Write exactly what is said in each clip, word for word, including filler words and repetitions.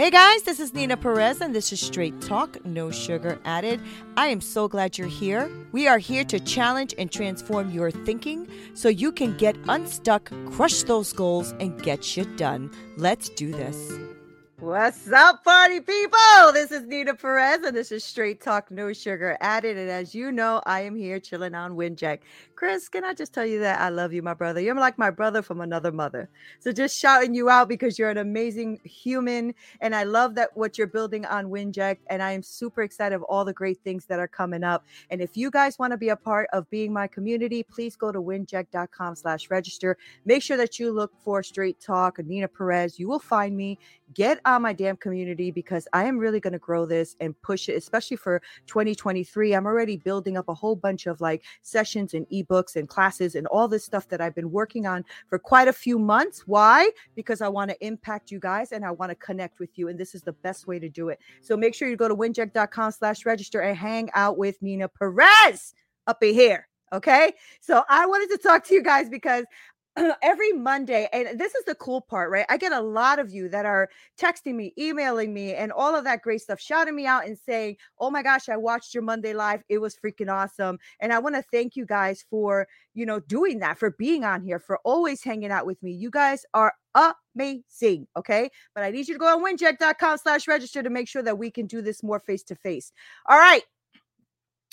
Hey guys, this is Nina Perez, and this is Straight Talk, No Sugar Added. I am so glad you're here. We are here to challenge and transform your thinking so you can get unstuck, crush those goals, and get shit done. Let's do this. What's up, party people? This is Nina Perez, and this is Straight Talk, No Sugar Added. And as you know, I am here chilling on Winject. Chris, can I just tell you that I love you, my brother? You're like my brother from another mother. So just shouting you out because you're an amazing human. And I love that what you're building on Winject. And I am super excited of all the great things that are coming up. And if you guys want to be a part of being my community, please go to winject.com slash register. Make sure that you look for Straight Talk, Nina Perez. You will find me. Get on my damn community because I am really going to grow this and push it, especially for twenty twenty-three. I'm already building up a whole bunch of like sessions and ebooks and classes and all this stuff that I've been working on for quite a few months. Why? Because I want to impact you guys and I want to connect with you. And this is the best way to do it. So make sure you go to winject.com slash register and hang out with Nina Perez up in here. Okay. So I wanted to talk to you guys because every Monday, and this is the cool part, right? I get a lot of you that are texting me, emailing me, and all of that great stuff, shouting me out and saying, oh my gosh, I watched your Monday live. It was freaking awesome. And I want to thank you guys for, you know, doing that, for being on here, for always hanging out with me. You guys are amazing. Okay. But I need you to go on winject.com slash register to make sure that we can do this more face to face. All right.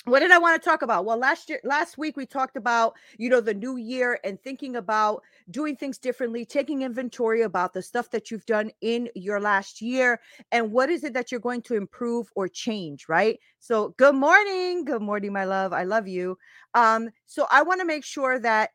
What did I want to talk about? Well, last year, last week we talked about, you know, the new year and thinking about doing things differently, taking inventory about the stuff that you've done in your last year and what is it that you're going to improve or change, right? So good morning. Good morning, my love. I love you. Um, so I want to make sure that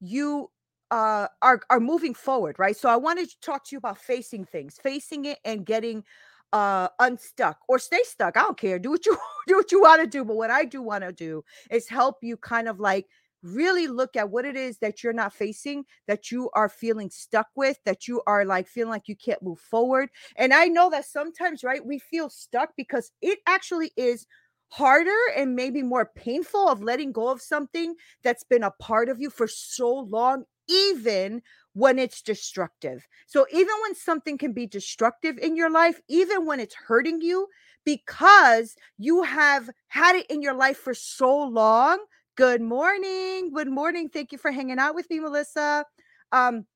you uh, are, are moving forward, right? So I wanted to talk to you about facing things, facing it and getting uh unstuck or stay stuck. I don't care. Do what you do what you want to do. But what I do want to do is help you kind of like really look at what it is that you're not facing, that you are feeling stuck with, that you are like feeling like you can't move forward. And I know that sometimes, right, we feel stuck because it actually is harder and maybe more painful of letting go of something that's been a part of you for so long, even when it's destructive. So even when something can be destructive in your life, even when it's hurting you, because you have had it in your life for so long. Good morning. Good morning. Thank you for hanging out with me, Melissa. Um,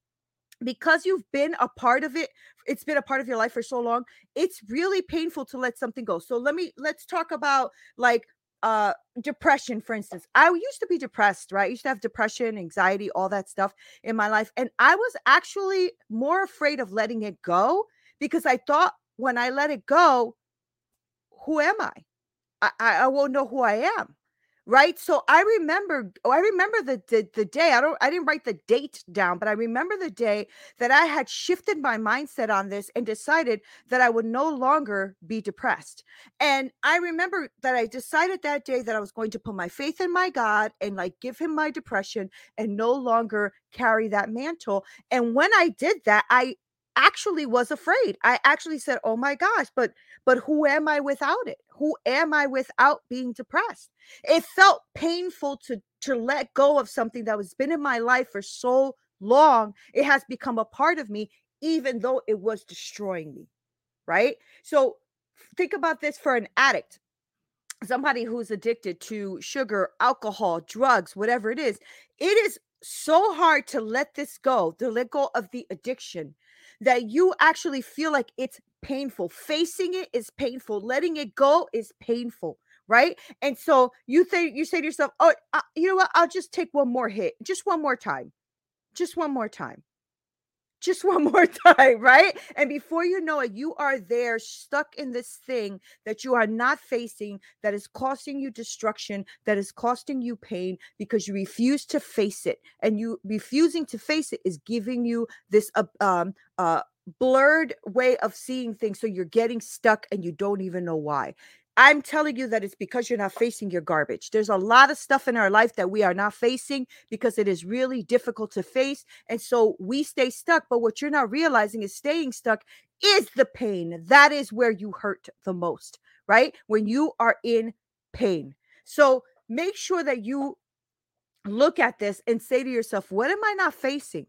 because you've been a part of it, it's been a part of your life for so long. It's really painful to let something go. So let me, let's talk about like, Uh, depression, for instance. I used to be depressed, right? I used to have depression, anxiety, all that stuff in my life. And I was actually more afraid of letting it go because I thought when I let it go, who am I? I, I won't know who I am. Right. So I remember, oh, I remember the, the, the day, I don't, I didn't write the date down, but I remember the day that I had shifted my mindset on this and decided that I would no longer be depressed. And I remember that I decided that day that I was going to put my faith in my God and like give him my depression and no longer carry that mantle. And when I did that, I actually was afraid. I actually said, oh my gosh, but, but who am I without it? Who am I without being depressed? It felt painful to, to let go of something that has been in my life for so long. It has become a part of me, even though it was destroying me. Right? So think about this for an addict, somebody who's addicted to sugar, alcohol, drugs, whatever it is. It is so hard to let this go, to let go of the addiction, that you actually feel like it's painful. Facing it is painful. Letting it go is painful, right? And so you think, you say to yourself, oh, I, you know what? I'll just take one more hit. Just one more time. Just one more time. Just one more time, right? And before you know it, you are there stuck in this thing that you are not facing, that is costing you destruction, that is costing you pain, because you refuse to face it. And you refusing to face it is giving you this uh, um, uh, blurred way of seeing things. So you're getting stuck and you don't even know why. I'm telling you that it's because you're not facing your garbage. There's a lot of stuff in our life that we are not facing because it is really difficult to face. And so we stay stuck. But what you're not realizing is staying stuck is the pain. That is where you hurt the most, right? When you are in pain. So make sure that you look at this and say to yourself, what am I not facing?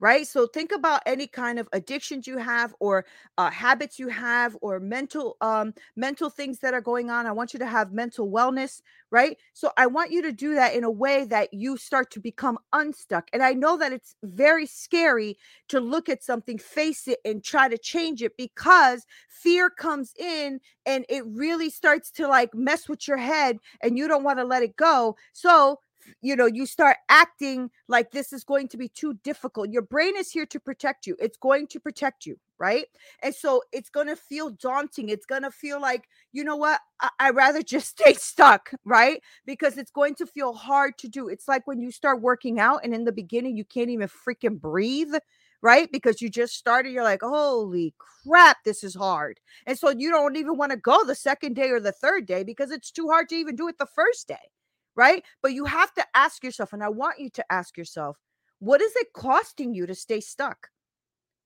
Right? So think about any kind of addictions you have, or uh, habits you have, or mental um, mental things that are going on. I want you to have mental wellness, right? So I want you to do that in a way that you start to become unstuck. And I know that it's very scary to look at something, face it, and try to change it, because fear comes in and it really starts to like mess with your head, and you don't want to let it go. So you know, you start acting like this is going to be too difficult. Your brain is here to protect you. It's going to protect you, right? And so it's going to feel daunting. It's going to feel like, you know what? I- I'd rather just stay stuck, right? Because it's going to feel hard to do. It's like when you start working out and in the beginning, you can't even freaking breathe, right? Because you just started, you're like, holy crap, this is hard. And so you don't even want to go the second day or the third day because it's too hard to even do it the first day. Right? But you have to ask yourself, and I want you to ask yourself, what is it costing you to stay stuck?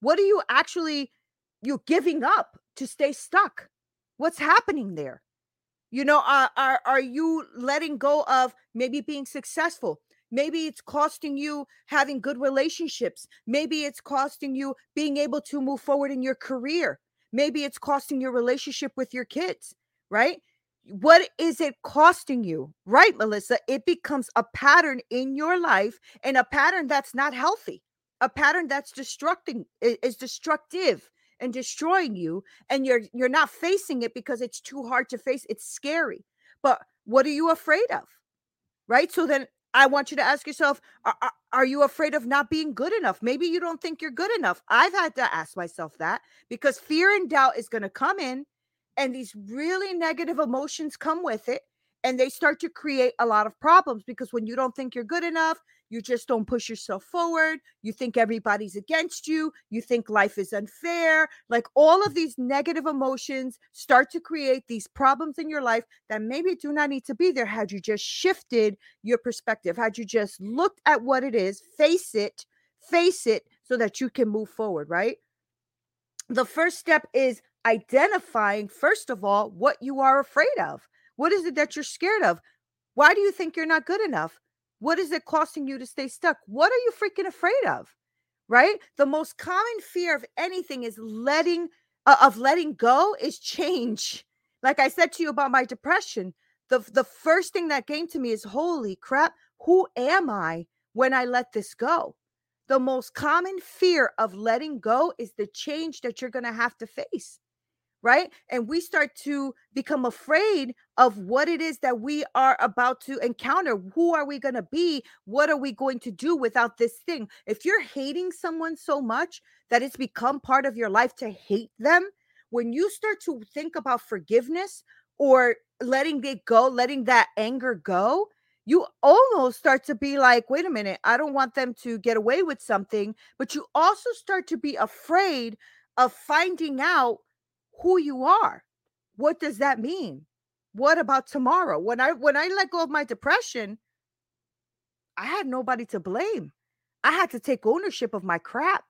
What are you actually, you're giving up to stay stuck? What's happening there? You know, are, are, are you letting go of maybe being successful? Maybe it's costing you having good relationships. Maybe it's costing you being able to move forward in your career. Maybe it's costing your relationship with your kids, right? What is it costing you? Right, Melissa? It becomes a pattern in your life, and a pattern that's not healthy, a pattern that's destructing, is destructive and destroying you. And you're, you're not facing it because it's too hard to face. It's scary. But what are you afraid of? Right? So then I want you to ask yourself, are, are you afraid of not being good enough? Maybe you don't think you're good enough. I've had to ask myself that, because fear and doubt is going to come in. And these really negative emotions come with it, and they start to create a lot of problems, because when you don't think you're good enough, you just don't push yourself forward. You think everybody's against you. You think life is unfair. Like, all of these negative emotions start to create these problems in your life that maybe do not need to be there had you just shifted your perspective, had you just looked at what it is, face it, face it so that you can move forward, right? The first step is identifying, first of all, what you are afraid of. What is it that you're scared of? Why do you think you're not good enough? What is it costing you to stay stuck? What are you freaking afraid of? Right? The most common fear of anything is letting, uh, of letting go is change. Like I said to you about my depression, the, the first thing that came to me is, holy crap, who am I when I let this go? The most common fear of letting go is the change that you're going to have to face. right? And we start to become afraid of what it is that we are about to encounter. Who are we going to be? What are we going to do without this thing? If you're hating someone so much that it's become part of your life to hate them, when you start to think about forgiveness or letting it go, letting that anger go, you almost start to be like, wait a minute, I don't want them to get away with something. But you also start to be afraid of finding out who you are. What does that mean? What about tomorrow? When I when I let go of my depression, I had nobody to blame. I had to take ownership of my crap.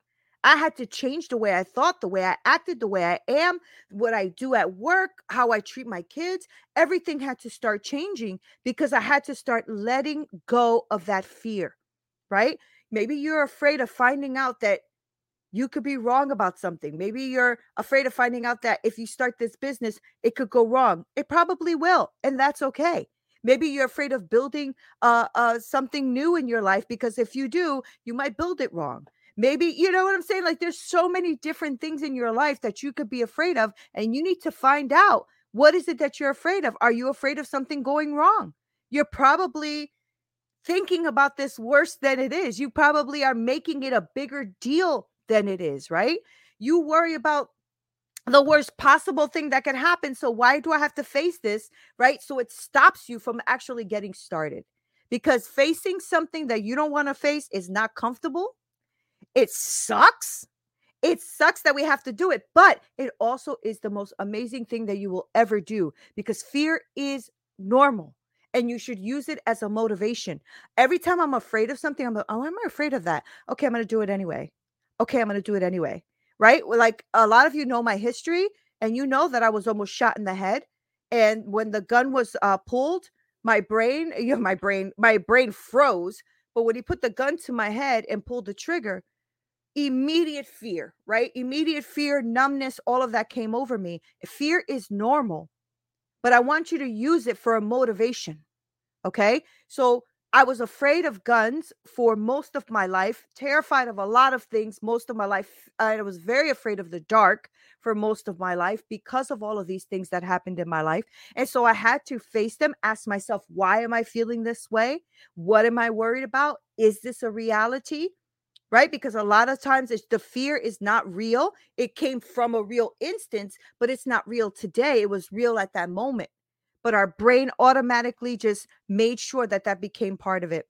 I had to change the way I thought, the way I acted, the way I am, what I do at work, how I treat my kids. Everything had to start changing because I had to start letting go of that fear, right? Maybe you're afraid of finding out that you could be wrong about something. Maybe you're afraid of finding out that if you start this business, it could go wrong. It probably will, and that's okay. Maybe you're afraid of building uh, uh, something new in your life because if you do, you might build it wrong. Maybe, you know what I'm saying? Like, there's so many different things in your life that you could be afraid of, and you need to find out, what is it that you're afraid of? Are you afraid of something going wrong? You're probably thinking about this worse than it is. You probably are making it a bigger deal than it is, right? You worry about the worst possible thing that can happen. So why do I have to face this, right? So it stops you from actually getting started, because facing something that you don't want to face is not comfortable. It sucks. It sucks that we have to do it, but it also is the most amazing thing that you will ever do, because fear is normal and you should use it as a motivation. Every time I'm afraid of something, I'm like, oh, I'm afraid of that. Okay, I'm going to do it anyway. Okay, I'm going to do it anyway, right? Like, a lot of you know my history, and you know that I was almost shot in the head. And when the gun was uh, pulled, my brain, you know, my brain, my brain froze. But when he put the gun to my head and pulled the trigger, immediate fear, right? Immediate fear, numbness, all of that came over me. Fear is normal, but I want you to use it for a motivation, okay? So I was afraid of guns for most of my life, terrified of a lot of things most of my life. I was very afraid of the dark for most of my life because of all of these things that happened in my life. And so I had to face them, ask myself, why am I feeling this way? What am I worried about? Is this a reality? Right? Because a lot of times it's, the fear is not real. It came from a real instance, but it's not real today. It was real at that moment. But our brain automatically just made sure that that became part of it.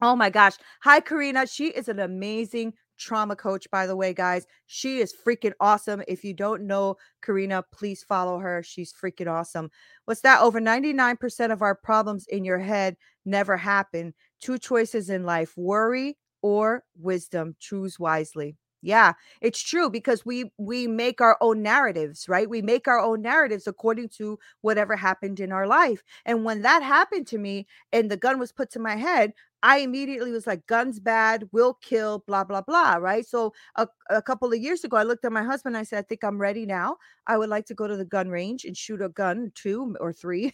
Oh my gosh. Hi, Karina. She is an amazing trauma coach, by the way, guys. She is freaking awesome. If you don't know Karina, please follow her. She's freaking awesome. What's that? Over ninety-nine percent of our problems in your head never happen. Two choices in life, worry or wisdom. Choose wisely. Yeah, it's true, because we we make our own narratives, right? We make our own narratives according to whatever happened in our life. And when that happened to me and the gun was put to my head, I immediately was like, guns bad, will kill, blah, blah, blah, right? So a, a couple of years ago, I looked at my husband and I said, I think I'm ready now. I would like to go to the gun range and shoot a gun, two or three.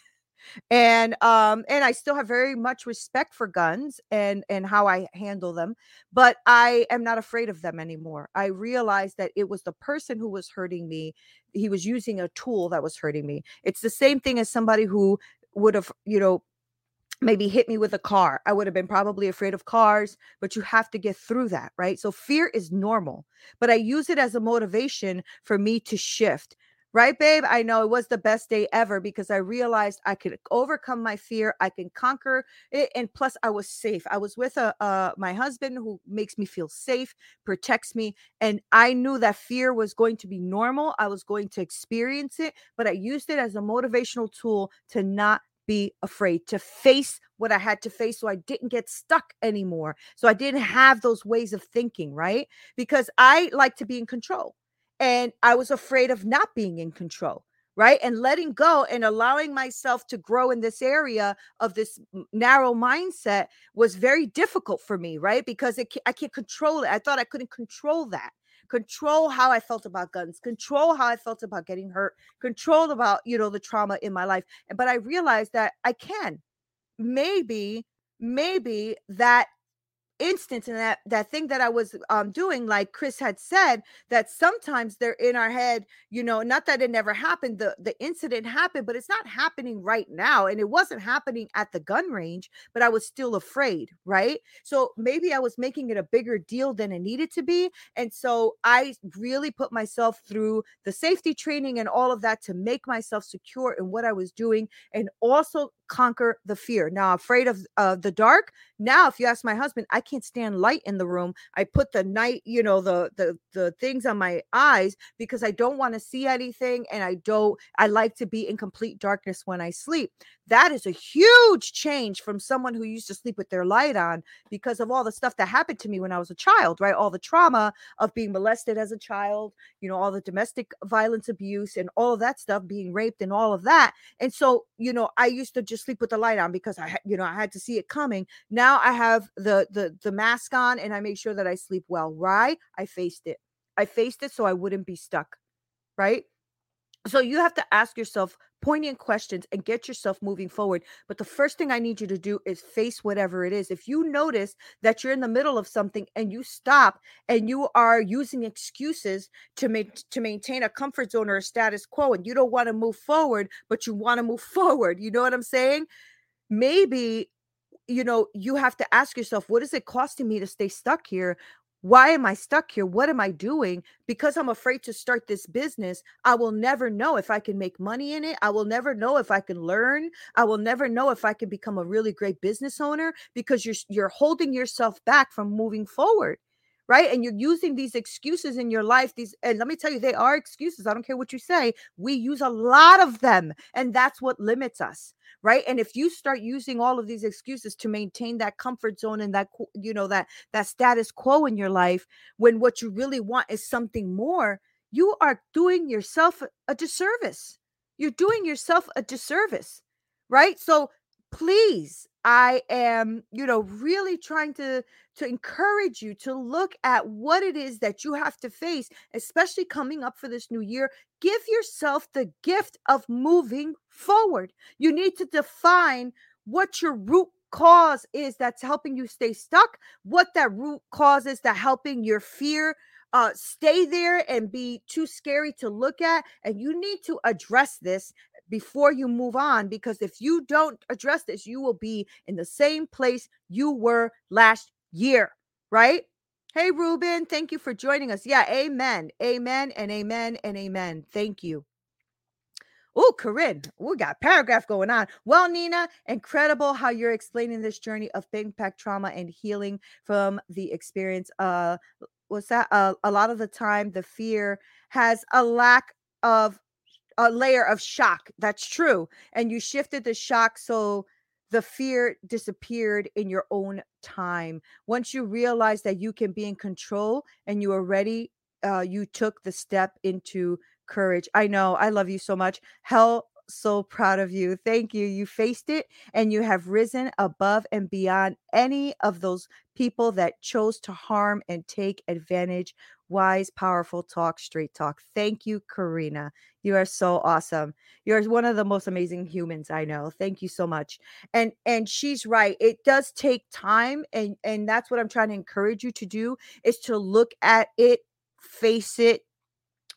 And um and I still have very much respect for guns and and how I handle them, but I am not afraid of them anymore. I realized that it was the person who was hurting me. He was using a tool that was hurting me. It's the same thing as somebody who would have, you know, maybe hit me with a car. I would have been probably afraid of cars, but you have to get through that, right? So fear is normal, but I use it as a motivation for me to shift. Right, babe? I know it was the best day ever because I realized I could overcome my fear. I can conquer it. And plus, I was safe. I was with a, uh, my husband who makes me feel safe, protects me. And I knew that fear was going to be normal. I was going to experience it, but I used it as a motivational tool to not be afraid, to face what I had to face so I didn't get stuck anymore. So I didn't have those ways of thinking, right? Because I like to be in control. And I was afraid of not being in control, right? And letting go and allowing myself to grow in this area of this narrow mindset was very difficult for me, right? Because it, I can't control it. I thought I couldn't control that. Control how I felt about guns, control how I felt about getting hurt, control about, you know, the trauma in my life. But I realized that I can. Maybe, maybe that instance in that, that thing that I was um, doing, like Chris had said, that sometimes they're in our head, you know, not that it never happened. The, the incident happened, but it's not happening right now. And it wasn't happening at the gun range, but I was still afraid. Right. So maybe I was making it a bigger deal than it needed to be. And so I really put myself through the safety training and all of that to make myself secure in what I was doing and also conquer the fear. Now, afraid of uh, the dark. Now, if you ask my husband, I can't stand light in the room. I put the night, you know, the the the things on my eyes because I don't want to see anything, and I don't. I like to be in complete darkness when I sleep. That is a huge change from someone who used to sleep with their light on because of all the stuff that happened to me when I was a child. Right, all the trauma of being molested as a child, you know, all the domestic violence abuse and all of that stuff, being raped and all of that. And so, you know, I used to just sleep with the light on because I, you know, I had to see it coming. Now I have the, the, the mask on and I make sure that I sleep well. Right? I faced it. I faced it so I wouldn't be stuck. Right? So you have to ask yourself poignant questions and get yourself moving forward. But the first thing I need you to do is face whatever it is. If you notice that you're in the middle of something and you stop and you are using excuses to make, to maintain a comfort zone or a status quo, and you don't want to move forward, but you want to move forward. You know what I'm saying? Maybe, you know, you have to ask yourself, what is it costing me to stay stuck here? Why am I stuck here? What am I doing? Because I'm afraid to start this business. I will never know if I can make money in it. I will never know if I can learn. I will never know if I can become a really great business owner because you're you're holding yourself back from moving forward, right? And you're using these excuses in your life. These, and let me tell you, they are excuses. I don't care what you say. We use a lot of them, and that's what limits us. Right. And if you start using all of these excuses to maintain that comfort zone and that, you know, that that status quo in your life, when what you really want is something more, you are doing yourself a disservice. You're doing yourself a disservice. Right. So please, I am, you know, really trying to to encourage you to look at what it is that you have to face, especially coming up for this new year. Give yourself the gift of moving forward. You need to define what your root cause is that's helping you stay stuck, what that root cause is that's helping your fear Uh, stay there and be too scary to look at. And you need to address this before you move on, because if you don't address this, you will be in the same place you were last year, right? Hey, Ruben, thank you for joining us. Yeah, amen, amen, and amen, and amen. Thank you. Oh, Corinne, we got paragraph going on. Well, Nina, incredible how you're explaining this journey of impact trauma and healing from the experience. Uh, was that uh, a lot of the time the fear has a lack of a layer of shock. That's true. And you shifted the shock so the fear disappeared in your own time. Once you realize that you can be in control and you are ready, uh, you took the step into courage. I know. I love you so much. Hell, so proud of you. Thank you. You faced it and you have risen above and beyond any of those people that chose to harm and take advantage. Wise, powerful talk, straight talk. Thank you, Karina. You are so awesome. You're one of the most amazing humans I know. Thank you so much. And and she's right. It does take time. And, and that's what I'm trying to encourage you to do, is to look at it, face it.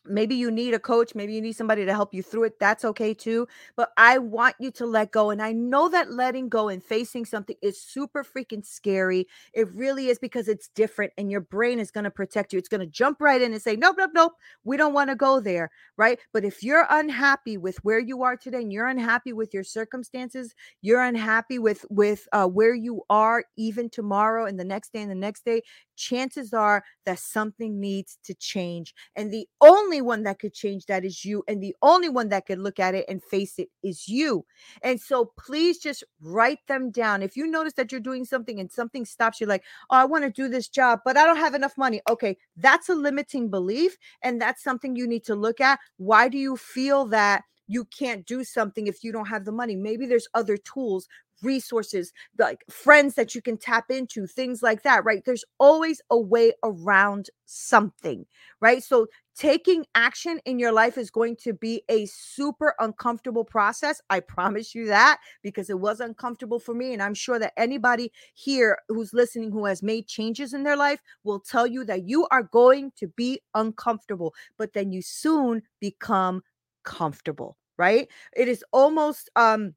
Maybe you need a coach. Maybe you need somebody to help you through it. That's okay too. But I want you to let go. And I know that letting go and facing something is super freaking scary. It really is, because it's different and your brain is going to protect you. It's going to jump right in and say, nope, nope, nope. We don't want to go there. Right. But if you're unhappy with where you are today and you're unhappy with your circumstances, you're unhappy with, with uh, where you are even tomorrow and the next day and the next day, chances are that something needs to change. And the only one that could change that is you, and the only one that could look at it and face it is you. And so please just write them down. If you notice that you're doing something and something stops you, like, oh, I want to do this job, but I don't have enough money. Okay, that's a limiting belief, and that's something you need to look at. Why do you feel that you can't do something if you don't have the money? Maybe there's other tools resources, like friends that you can tap into, things like that, right? There's always a way around something, right? So taking action in your life is going to be a super uncomfortable process. I promise you that, because it was uncomfortable for me. And I'm sure that anybody here who's listening who has made changes in their life will tell you that you are going to be uncomfortable, but then you soon become comfortable, right? It is almost, um,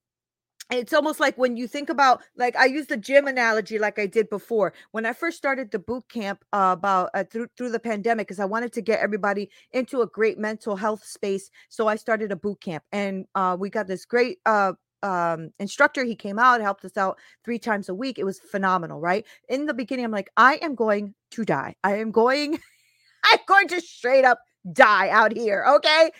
It's almost like when you think about, like, I use the gym analogy like I did before. When I first started the boot camp uh, about uh, through, through the pandemic, because I wanted to get everybody into a great mental health space. So I started a boot camp, and uh, we got this great uh, um, instructor. He came out, helped us out three times a week. It was phenomenal, right? In the beginning, I'm like, I am going to die. I am going, I'm going to straight up die out here. Okay.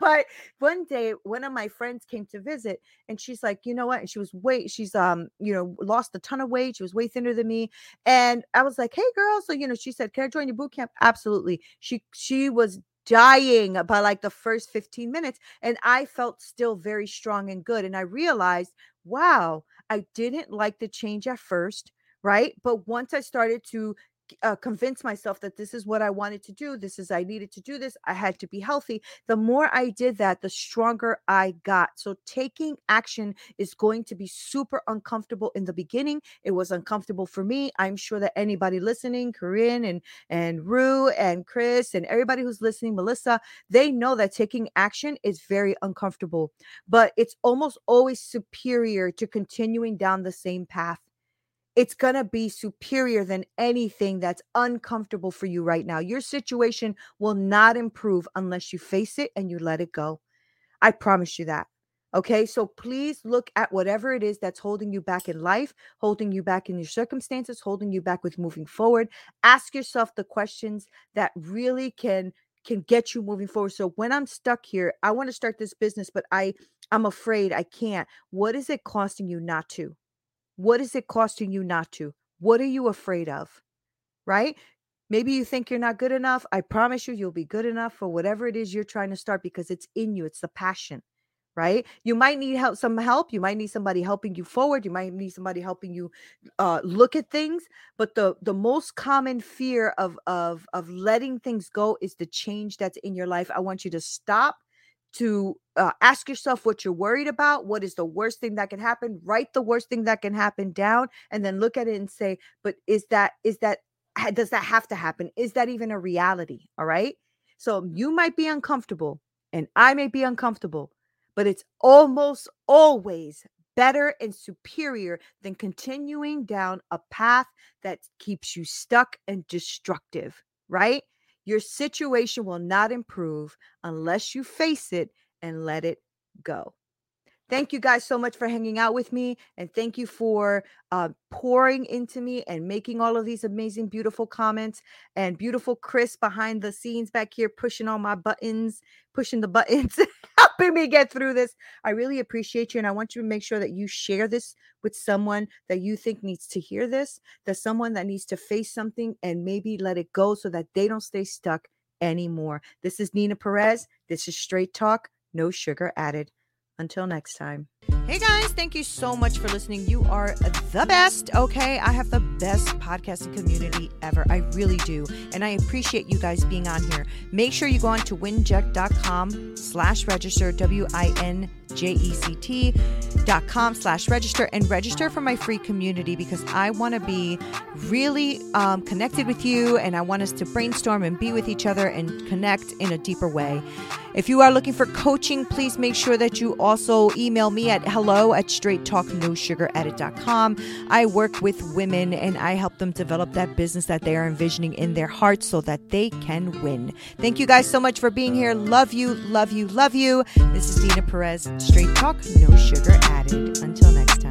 But one day, one of my friends came to visit, and she's like, you know what? And she was way, she's, um, you know, lost a ton of weight. She was way thinner than me. And I was like, hey girl. So, you know, she said, can I join your boot camp? Absolutely. She, she was dying by like the first fifteen minutes. And I felt still very strong and good. And I realized, wow, I didn't like the change at first. Right. But once I started to Uh, convince myself that this is what I wanted to do. This is, I needed to do this. I had to be healthy. The more I did that, the stronger I got. So taking action is going to be super uncomfortable in the beginning. It was uncomfortable for me. I'm sure that anybody listening, Corinne and, and Rue and Chris and everybody who's listening, Melissa, they know that taking action is very uncomfortable, but it's almost always superior to continuing down the same path. It's going to be superior than anything that's uncomfortable for you right now. Your situation will not improve unless you face it and you let it go. I promise you that. Okay, so please look at whatever it is that's holding you back in life, holding you back in your circumstances, holding you back with moving forward. Ask yourself the questions that really can can get you moving forward. So when I'm stuck here, I want to start this business, but I, I'm afraid I can't. What is it costing you not to? What is it costing you not to? What are you afraid of, right? Maybe you think you're not good enough. I promise you, you'll be good enough for whatever it is you're trying to start, because it's in you. It's the passion, right? You might need help, some help. You might need somebody helping you forward. You might need somebody helping you uh, look at things. But the the most common fear of, of, of letting things go is the change that's in your life. I want you to stop. to uh, ask yourself what you're worried about. What is the worst thing that can happen? Write the worst thing that can happen down, and then look at it and say, but is that, is that, does that have to happen? Is that even a reality? All right. So you might be uncomfortable and I may be uncomfortable, but it's almost always better and superior than continuing down a path that keeps you stuck and destructive, right? Your situation will not improve unless you face it and let it go. Thank you guys so much for hanging out with me. And thank you for uh, pouring into me and making all of these amazing, beautiful comments, and beautiful Chris behind the scenes back here, pushing all my buttons, pushing the buttons, helping me get through this. I really appreciate you. And I want you to make sure that you share this with someone that you think needs to hear this, that someone that needs to face something and maybe let it go so that they don't stay stuck anymore. This is Nina Perez. This is Straight Talk, no sugar added. Until next time. Hey guys, thank you so much for listening. You are the best, okay? I have the best podcasting community ever. I really do. And I appreciate you guys being on here. Make sure you go on to winject.com slash register, W I N J E C T dot com slash register, and register for my free community, because I want to be really um, connected with you, and I want us to brainstorm and be with each other and connect in a deeper way. If you are looking for coaching, please make sure that you also email me at hello at straighttalknosugaredit.com. I work with women, and I help them develop that business that they are envisioning in their hearts so that they can win. Thank you guys so much for being here. Love you, love you, love you. This is Nina Perez, Straight Talk, no sugar added. Until next time.